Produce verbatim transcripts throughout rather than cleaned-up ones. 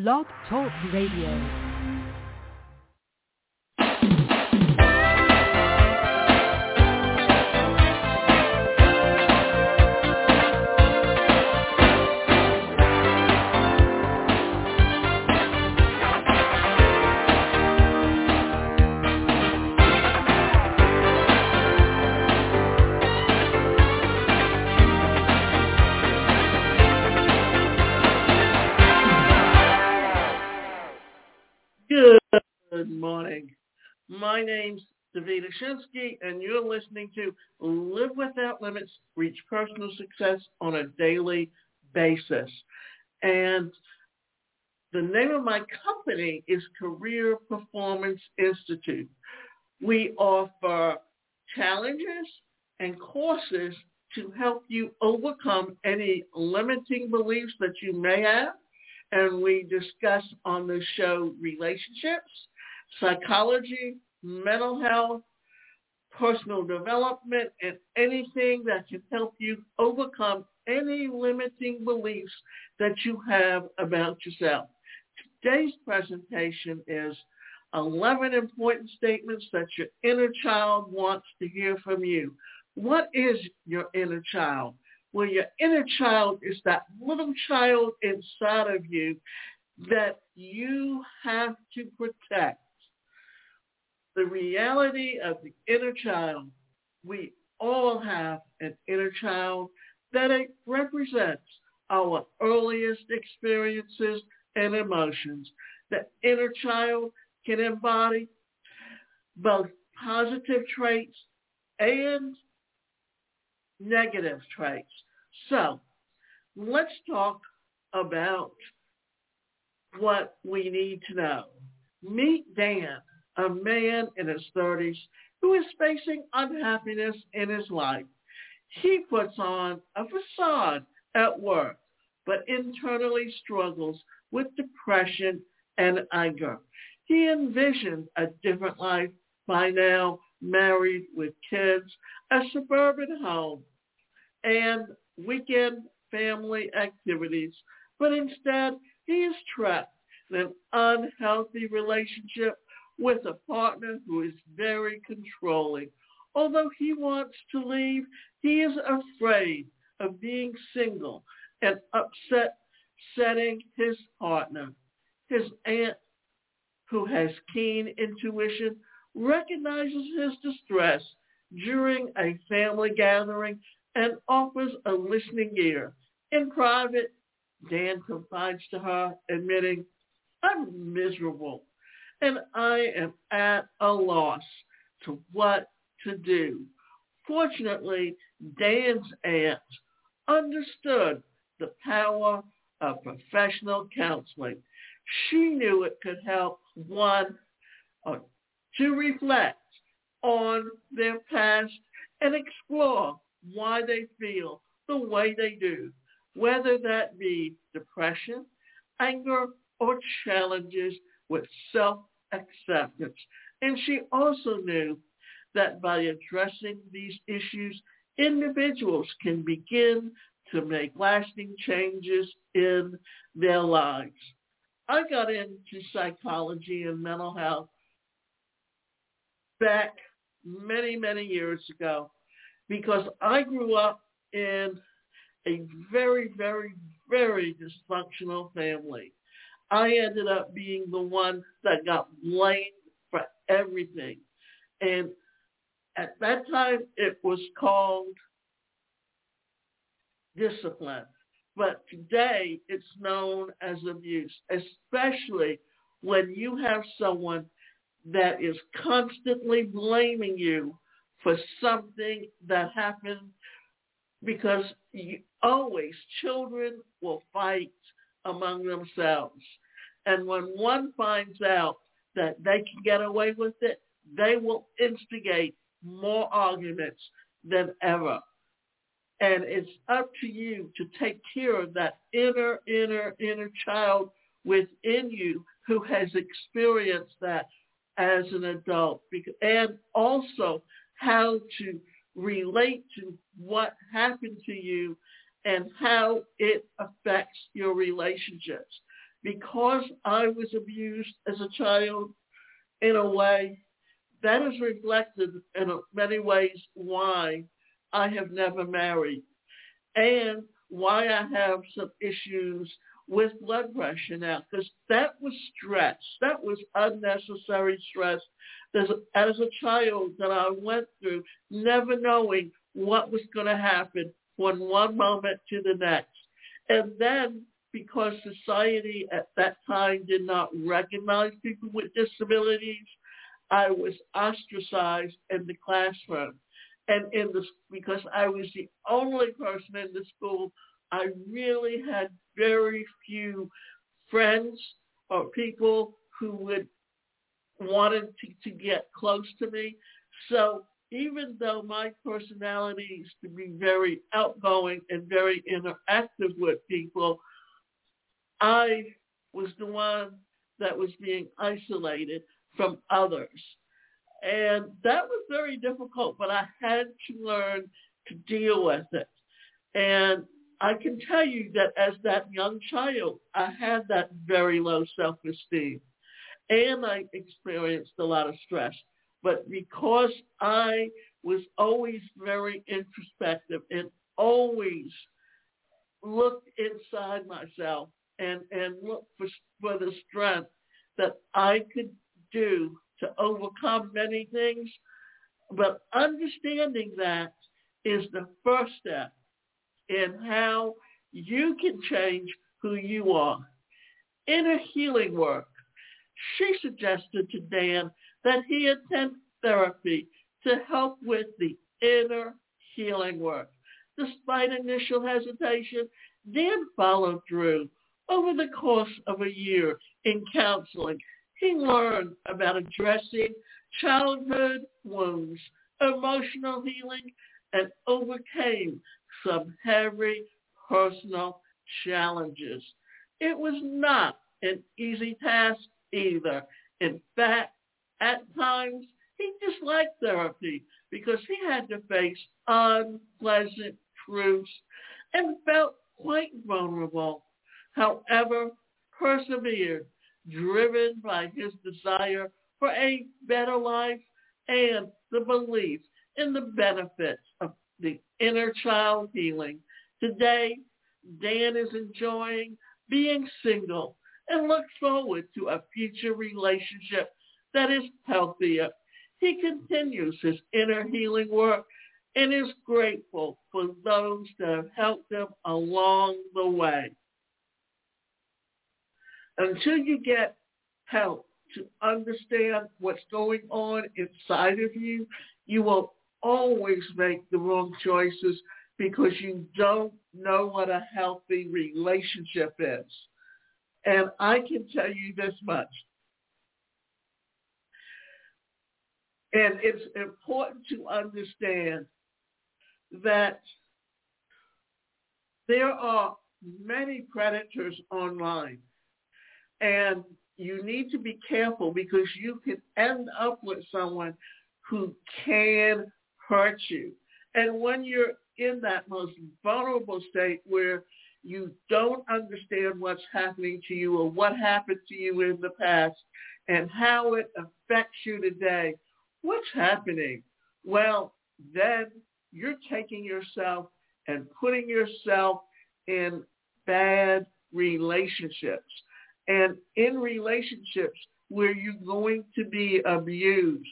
Log Talk Radio. My name's David Oshinsky, and you're listening to Live Without Limits, Reach Personal Success on a Daily Basis. And the name of my company is Career Performance Institute. We offer challenges and courses to help you overcome any limiting beliefs that you may have. And we discuss on the show relationships, psychology, mental health, personal development, and anything that can help you overcome any limiting beliefs that you have about yourself. Today's presentation is eleven important statements that your inner child wants to hear from you. What is your inner child? Well, your inner child is that little child inside of you that you have to protect. The reality of the inner child, we all have an inner child that it represents our earliest experiences and emotions. The inner child can embody both positive traits and negative traits. So let's talk about what we need to know. Meet Dan, a man in his thirties who is facing unhappiness in his life. He puts on a facade at work, but internally struggles with depression and anger. He envisioned a different life by now, married with kids, a suburban home, and weekend family activities, but instead he is trapped in an unhealthy relationship with a partner who is very controlling. Although he wants to leave, he is afraid of being single and upsetting his partner. His aunt, who has keen intuition, recognizes his distress during a family gathering and offers a listening ear. In private, Dan confides to her, admitting, "I'm miserable, and I am at a loss to what to do." Fortunately, Dan's aunt understood the power of professional counseling. She knew it could help one or to reflect on their past and explore why they feel the way they do, whether that be depression, anger, or challenges with self-acceptance. And she also knew that by addressing these issues, individuals can begin to make lasting changes in their lives. I got into psychology and mental health back many, many years ago because I grew up in a very, very, very dysfunctional family. I ended up being the one that got blamed for everything. And at that time, it was called discipline. But today, it's known as abuse, especially when you have someone that is constantly blaming you for something that happened, because you, always children will fight among themselves. And when one finds out that they can get away with it, they will instigate more arguments than ever. And it's up to you to take care of that inner, inner, inner child within you who has experienced that as an adult, and also how to relate to what happened to you and how it affects your relationships. because I was abused as a child in a way that is reflected in many ways why I have never married and why I have some issues with blood pressure now, because that was stress. That was unnecessary stress as a child that I went through, never knowing what was going to happen from one moment to the next. And then because society at that time did not recognize people with disabilities, I was ostracized in the classroom. And in the, because I was the only person in the school, I really had very few friends or people who would wanted to, to get close to me. So even though my personality used to be very outgoing and very interactive with people, I was the one that was being isolated from others. And that was very difficult, but I had to learn to deal with it. And I can tell you that as that young child, I had that very low self-esteem, and I experienced a lot of stress. But because I was always very introspective and always looked inside myself and, and looked for, for the strength that I could do to overcome many things, but understanding that is the first step in how you can change who you are. Inner healing work. She suggested to Dan that he attend therapy to help with the inner healing work. Despite initial hesitation, Dan followed through. Over the course of a year in counseling, he learned about addressing childhood wounds, emotional healing, and overcame some heavy personal challenges. It was not an easy task either. In fact, at times, he disliked therapy because he had to face unpleasant truths and felt quite vulnerable. However, persevered, driven by his desire for a better life and the belief in the benefits of the inner child healing. Today, Dan is enjoying being single and looks forward to a future relationship that is healthier. He continues his inner healing work and is grateful for those that have helped him along the way. Until you get help to understand what's going on inside of you, you will always make the wrong choices because you don't know what a healthy relationship is. And I can tell you this much. And it's important to understand that there are many predators online. And you need to be careful because you can end up with someone who can hurt you. And when you're in that most vulnerable state where you don't understand what's happening to you or what happened to you in the past and how it affects you today, what's happening? Well, then you're taking yourself and putting yourself in bad relationships. And in relationships where you're going to be abused,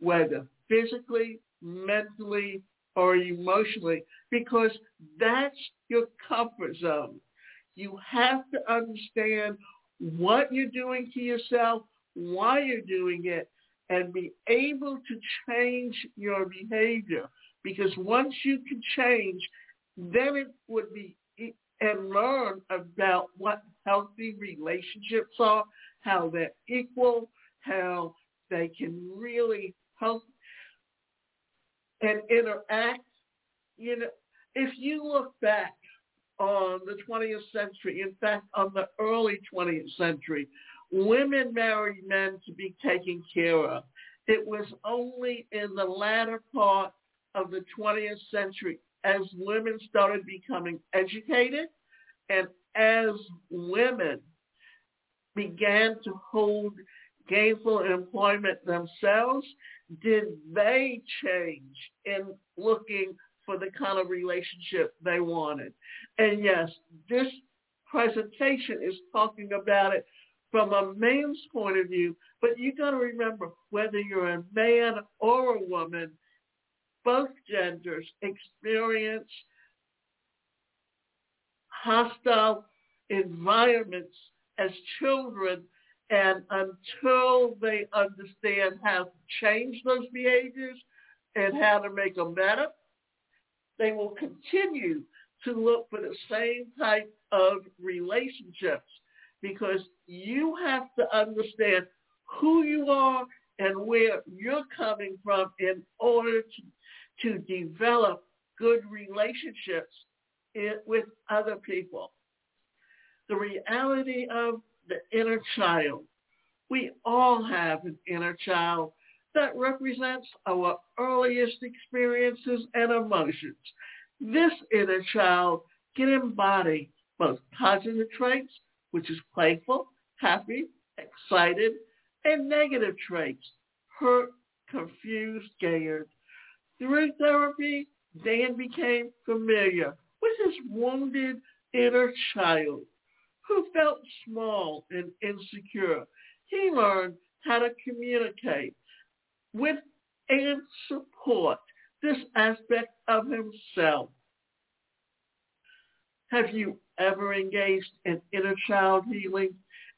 whether physically, mentally, or emotionally, because that's your comfort zone. You have to understand what you're doing to yourself, why you're doing it, and be able to change your behavior. Because once you can change, then it would be and learn about what healthy relationships are, how they're equal, how they can really help and interact. You know, if you look back on the twentieth century, in fact, on the early twentieth century, women married men to be taken care of. It was only in the latter part of the twentieth century as women started becoming educated and as women began to hold gainful employment themselves, did they change in looking for the kind of relationship they wanted? And yes, this presentation is talking about it from a man's point of view, but you got to remember, whether you're a man or a woman, both genders experience hostile environments as children, and until they understand how to change those behaviors and how to make them better, they will continue to look for the same type of relationships, because you have to understand who you are and where you're coming from in order to, to develop good relationships in, with other people. The reality of the inner child. We all have an inner child that represents our earliest experiences and emotions. This inner child can embody both positive traits, which is playful, happy, excited, and negative traits, hurt, confused, scared. Through therapy, Dan became familiar with his wounded inner child who felt small and insecure. He learned how to communicate with and support this aspect of himself. Have you ever engaged in inner child healing?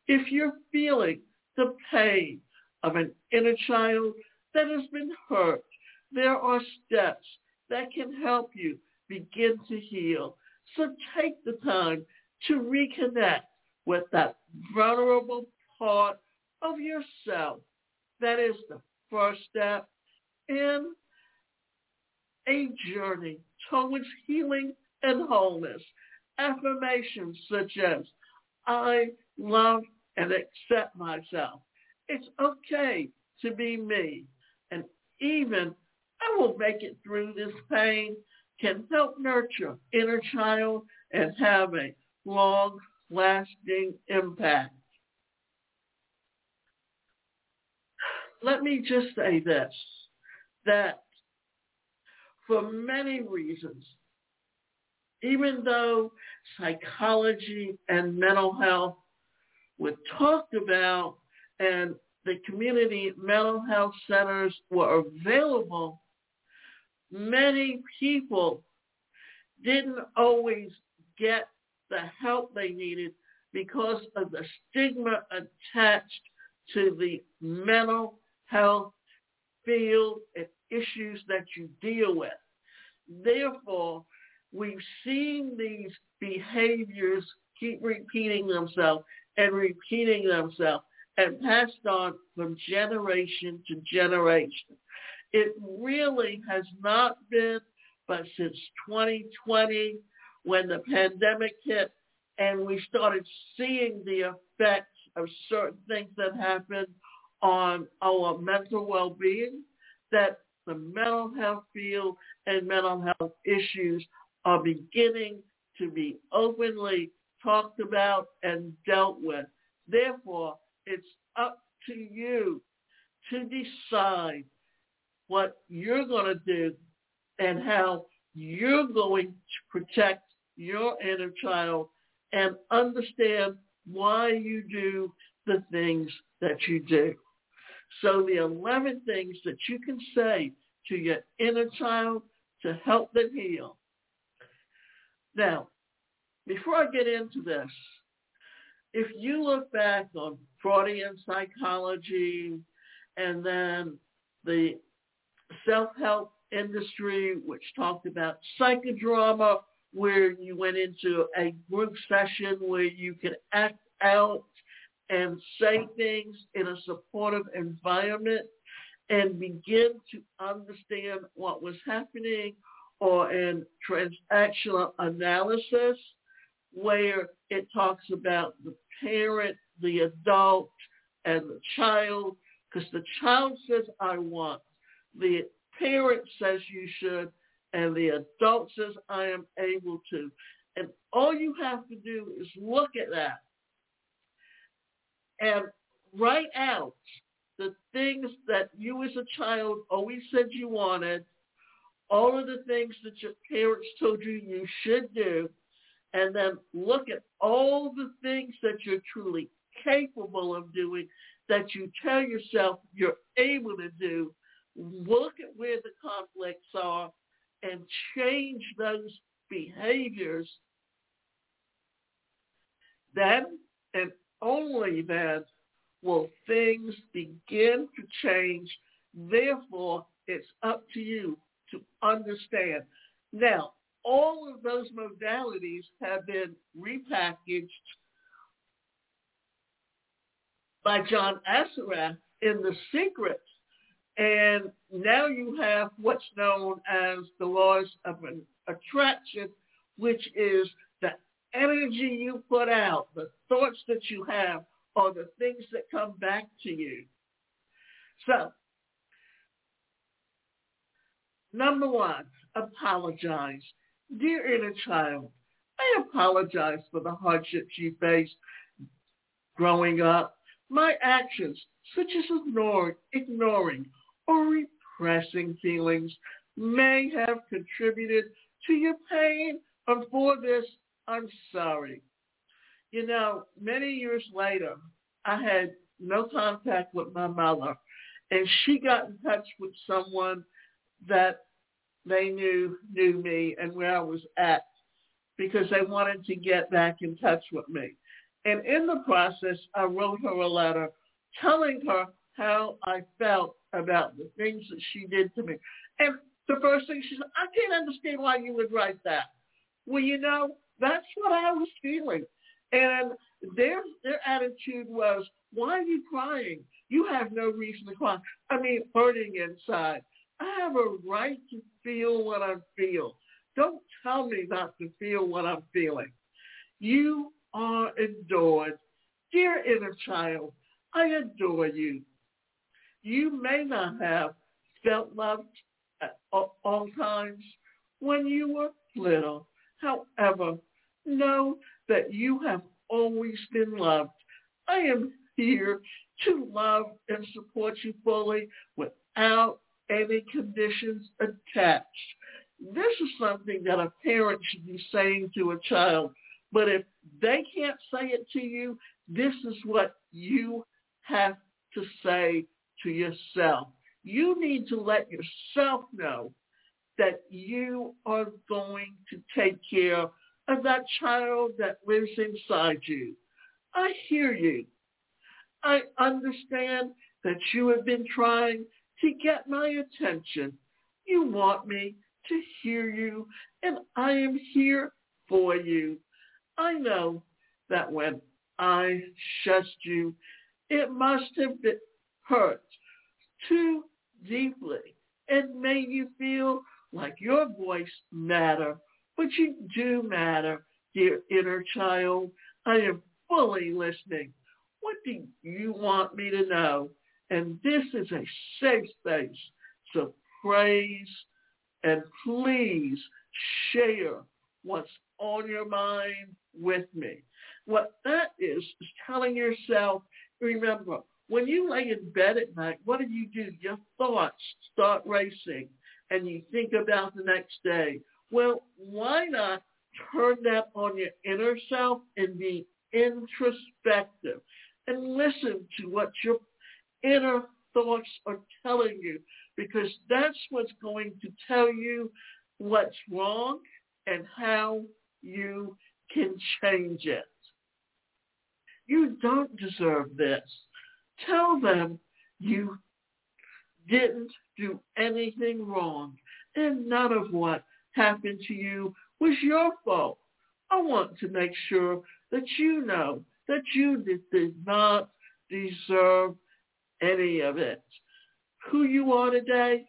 If you're feeling the pain of an inner child that has been hurt, there are steps that can help you begin to heal. So take the time to reconnect with that vulnerable part of yourself. That is the first step in a journey towards healing and wholeness. Affirmations such as, I love and accept myself. It's okay to be me. And even I will make it through this pain can help nurture inner child and have a long-lasting impact. Let me just say this, that for many reasons, even though psychology and mental health were talked about and the community mental health centers were available, many people didn't always get the help they needed because of the stigma attached to the mental health field and issues that you deal with. Therefore, we've seen these behaviors keep repeating themselves and repeating themselves and passed on from generation to generation. It really has not been, but since twenty twenty, when the pandemic hit and we started seeing the effects of certain things that happened on our mental well-being, that the mental health field and mental health issues are beginning to be openly talked about and dealt with. Therefore, it's up to you to decide what you're going to do and how you're going to protect your inner child and understand why you do the things that you do. So the eleven things that you can say to your inner child to help them heal. Now, before I get into this, if you look back on Freudian psychology and then the self-help industry, which talked about psychodrama, where you went into a group session where you could act out and say things in a supportive environment and begin to understand what was happening, or in transactional analysis, where it talks about the parent, the adult, and the child, because the child says, I want. The parent says you should, and the adult says, I am able to. And all you have to do is look at that and write out the things that you as a child always said you wanted, all of the things that your parents told you you should do, and then look at all the things that you're truly capable of doing, that you tell yourself you're able to do. Look at where the conflicts are and change those behaviors. Then and only then will things begin to change. Therefore, it's up to you to understand. Now, all of those modalities have been repackaged by John Assaraf in The Secret. And now you have what's known as the laws of an attraction, which is the energy you put out, the thoughts that you have, are the things that come back to you. So, number one, apologize. Dear inner child, I apologize for the hardships you faced growing up. My actions, such as ignoring, ignoring or repressing feelings, may have contributed to your pain, and for this, I'm sorry. You know, many years later, I had no contact with my mother, and she got in touch with someone that they knew knew me and where I was at, because they wanted to get back in touch with me. And in the process, I wrote her a letter telling her how I felt about the things that she did to me. And the first thing she said, I can't understand why you would write that. Well, you know, that's what I was feeling. And their their attitude was, why are you crying? You have no reason to cry. I mean, hurting inside. I have a right to feel what I feel. Don't tell me not to feel what I'm feeling. You are adored. Dear inner child, I adore you. You may not have felt loved at all times when you were little. However, know that you have always been loved. I am here to love and support you fully without any conditions attached. This is something that a parent should be saying to a child, but if they can't say it to you, this is what you have to say to yourself. You need to let yourself know that you are going to take care of that child that lives inside you. I hear you. I understand that you have been trying to get my attention. You want me to hear you, and I am here for you. I know that when I shushed you, it must have been hurt too deeply and made you feel like your voice mattered. But you do matter, dear inner child. I am fully listening. What do you want me to know? And this is a safe space. So praise and please share what's on your mind with me. What that is, is telling yourself, remember, when you lay in bed at night, what do you do? Your thoughts start racing and you think about the next day. Well, why not turn that on your inner self and be introspective and listen to what your inner thoughts are telling you, because that's what's going to tell you what's wrong and how you can change it. You don't deserve this. Tell them you didn't do anything wrong and none of what happened to you was your fault. I want to make sure that you know that you did, did not deserve any of it. Who you are today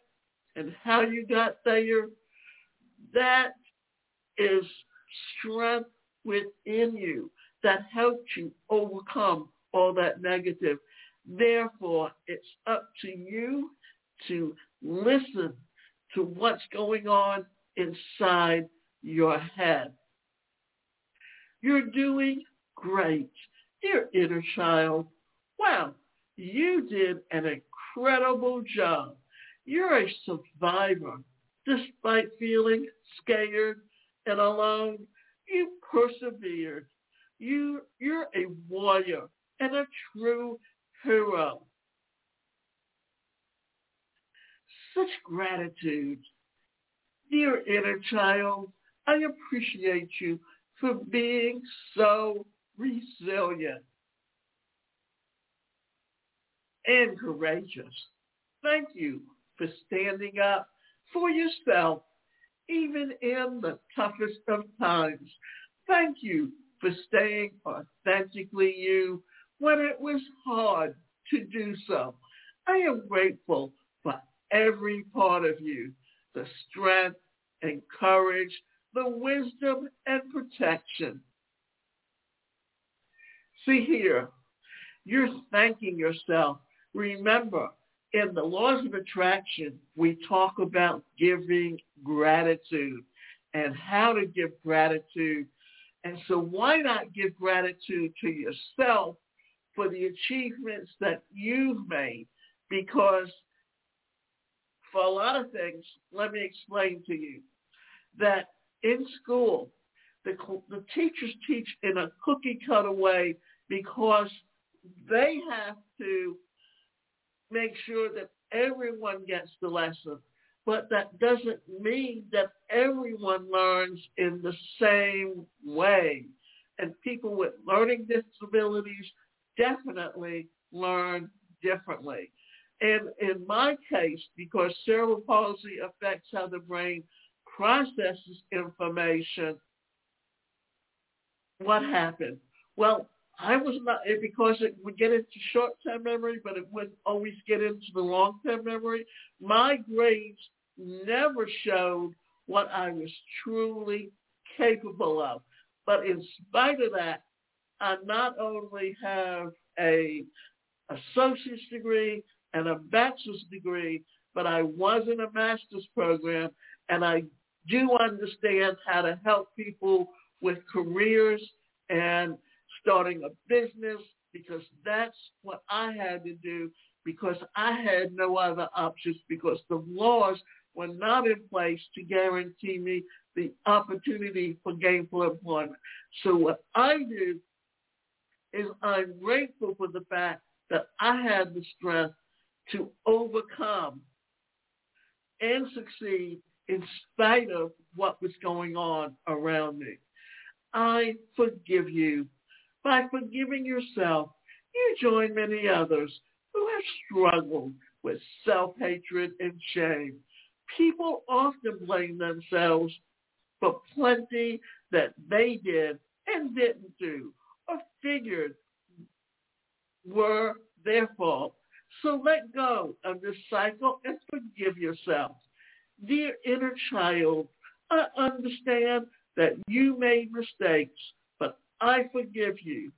and how you got there, that is strength within you that helped you overcome all that negative. Therefore, it's up to you to listen to what's going on inside your head. You're doing great. Dear inner child, You did an incredible job. You're a survivor. Despite feeling scared and alone, you persevered. You, you're a warrior and a true hero. Such gratitude. Dear inner child, I appreciate you for being so resilient and courageous. Thank you for standing up for yourself, even in the toughest of times. Thank you for staying authentically you when it was hard to do so. I am grateful for every part of you, the strength and courage, the wisdom and protection. See here, you're thanking yourself. Remember, in the laws of attraction, we talk about giving gratitude and how to give gratitude. And so why not give gratitude to yourself for the achievements that you've made? Because for a lot of things, let me explain to you that in school, the, the teachers teach in a cookie-cutter way because they have to make sure that everyone gets the lesson, but that doesn't mean that everyone learns in the same way. And people with learning disabilities definitely learn differently. And in my case, because cerebral palsy affects how the brain processes information, what happened? Well, I was not, because it would get into short-term memory, but it wouldn't always get into the long-term memory. My grades never showed what I was truly capable of. But in spite of that, I not only have a associate's degree and a bachelor's degree, but I was in a master's program, and I do understand how to help people with careers and starting a business, because that's what I had to do, because I had no other options, because the laws were not in place to guarantee me the opportunity for gainful employment. So what I do is I'm grateful for the fact that I had the strength to overcome and succeed in spite of what was going on around me. I forgive you. By forgiving yourself, you join many others who have struggled with self-hatred and shame. People often blame themselves for plenty that they did and didn't do or figured were their fault. So let go of this cycle and forgive yourself. Dear inner child, I understand that you made mistakes. I forgive you.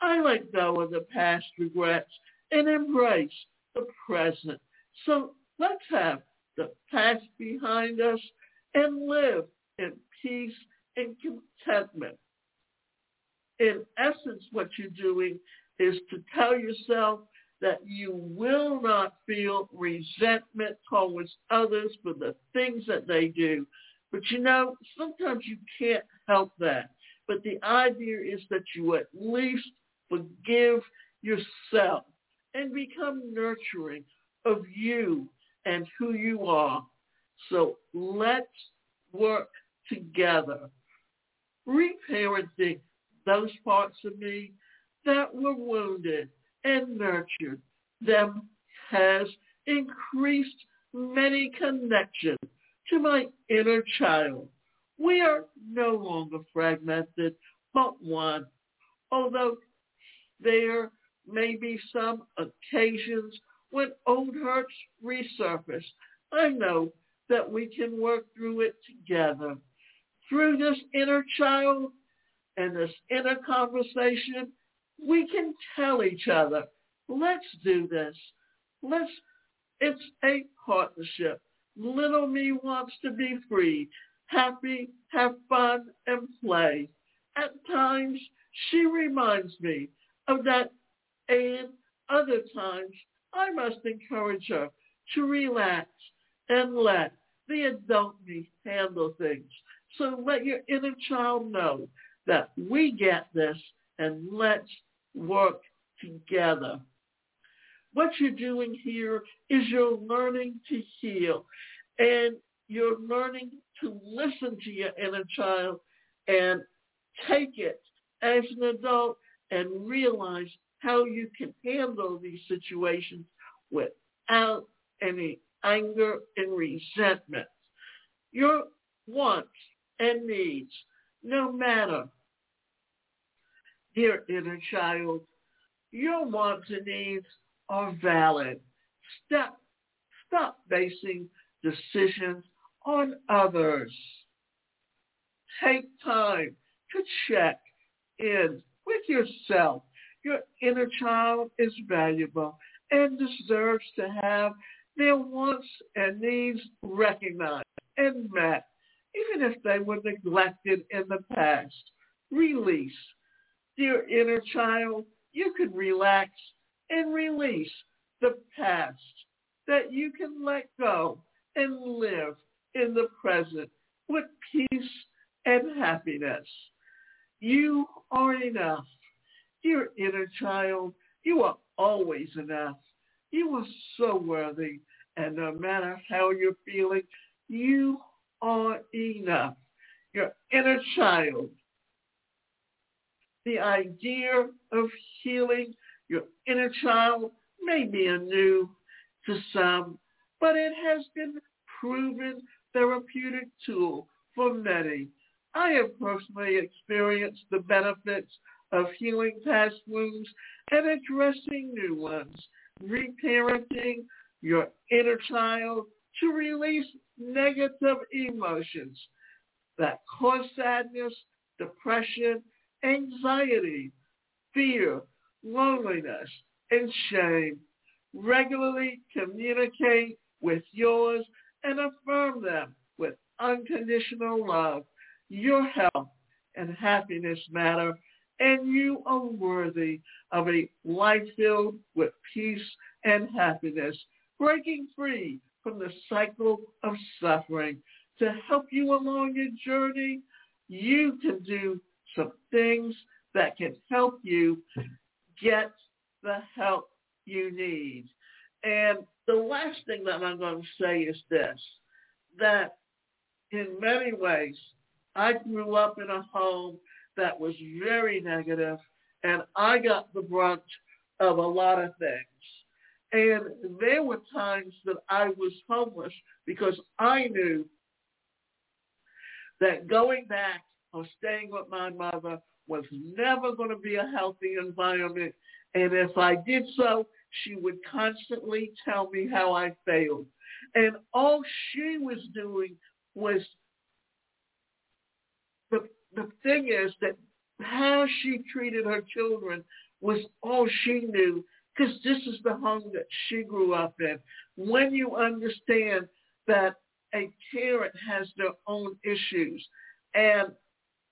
I let go of the past regrets and embrace the present. So let's have the past behind us and live in peace and contentment. In essence, what you're doing is to tell yourself that you will not feel resentment towards others for the things that they do. But you know, sometimes you can't help that. But the idea is that you at least forgive yourself and become nurturing of you and who you are. So let's work together, reparenting those parts of me that were wounded and nurtured. Them has increased many connections to my inner child. We are no longer fragmented, but one. Although there may be some occasions when old hurts resurface, I know that we can work through it together. Through this inner child and this inner conversation, we can tell each other, let's do this. Let's. It's a partnership. Little me wants to be free. Happy, have fun, and play. At times, she reminds me of that Anne other times, I must encourage her to relax and let the adult me handle things. So let your inner child know that we get this, and let's work together. What you're doing here is you're learning to heal, and you're learning to listen to your inner child and take it as an adult and realize how you can handle these situations without any anger and resentment. Your wants and needs, no matter, dear inner child, your wants and needs are valid. Stop, stop basing decisions on others. Take time to check in with yourself. Your inner child is valuable and deserves to have their wants and needs recognized and met, even if they were neglected in the past. Release. Dear inner child, you can relax and release the past, that you can let go and live in the present with peace and happiness. You are enough. Dear inner child, you are always enough. You are so worthy, and no matter how you're feeling, you are enough. Your inner child, the idea of healing your inner child may be new to some, but it has been proven therapeutic tool for many. I have personally experienced the benefits of healing past wounds and addressing new ones, reparenting your inner child to release negative emotions that cause sadness, depression, anxiety, fear, loneliness, and shame. Regularly communicate with yours and affirm them with unconditional love. Your health and happiness matter, and you are worthy of a life filled with peace and happiness, breaking free from the cycle of suffering. To help you along your journey, you can do some things that can help you get the help you need. And the last thing that I'm going to say is this, that in many ways, I grew up in a home that was very negative, and I got the brunt of a lot of things. And there were times that I was homeless because I knew that going back or staying with my mother was never going to be a healthy environment. And if I did so, she would constantly tell me how I failed. And all she was doing was, the, the thing is that how she treated her children was all she knew, because this is the home that she grew up in. When you understand that a parent has their own issues, and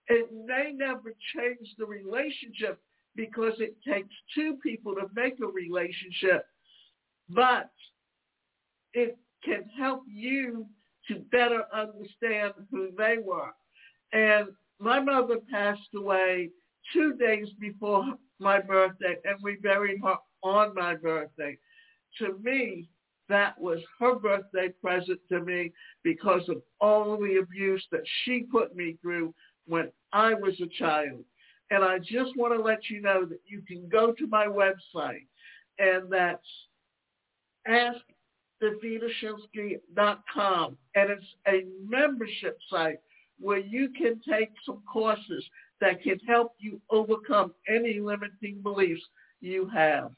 it may never change the relationship because it takes two people to make a relationship, but it can help you to better understand who they were. And my mother passed away two days before my birthday, and we buried her on my birthday. To me, that was her birthday present to me because of all the abuse that she put me through when I was a child. And I just want to let you know that you can go to my website, and that's ask david oshinsky dot com, and it's a membership site where you can take some courses that can help you overcome any limiting beliefs you have.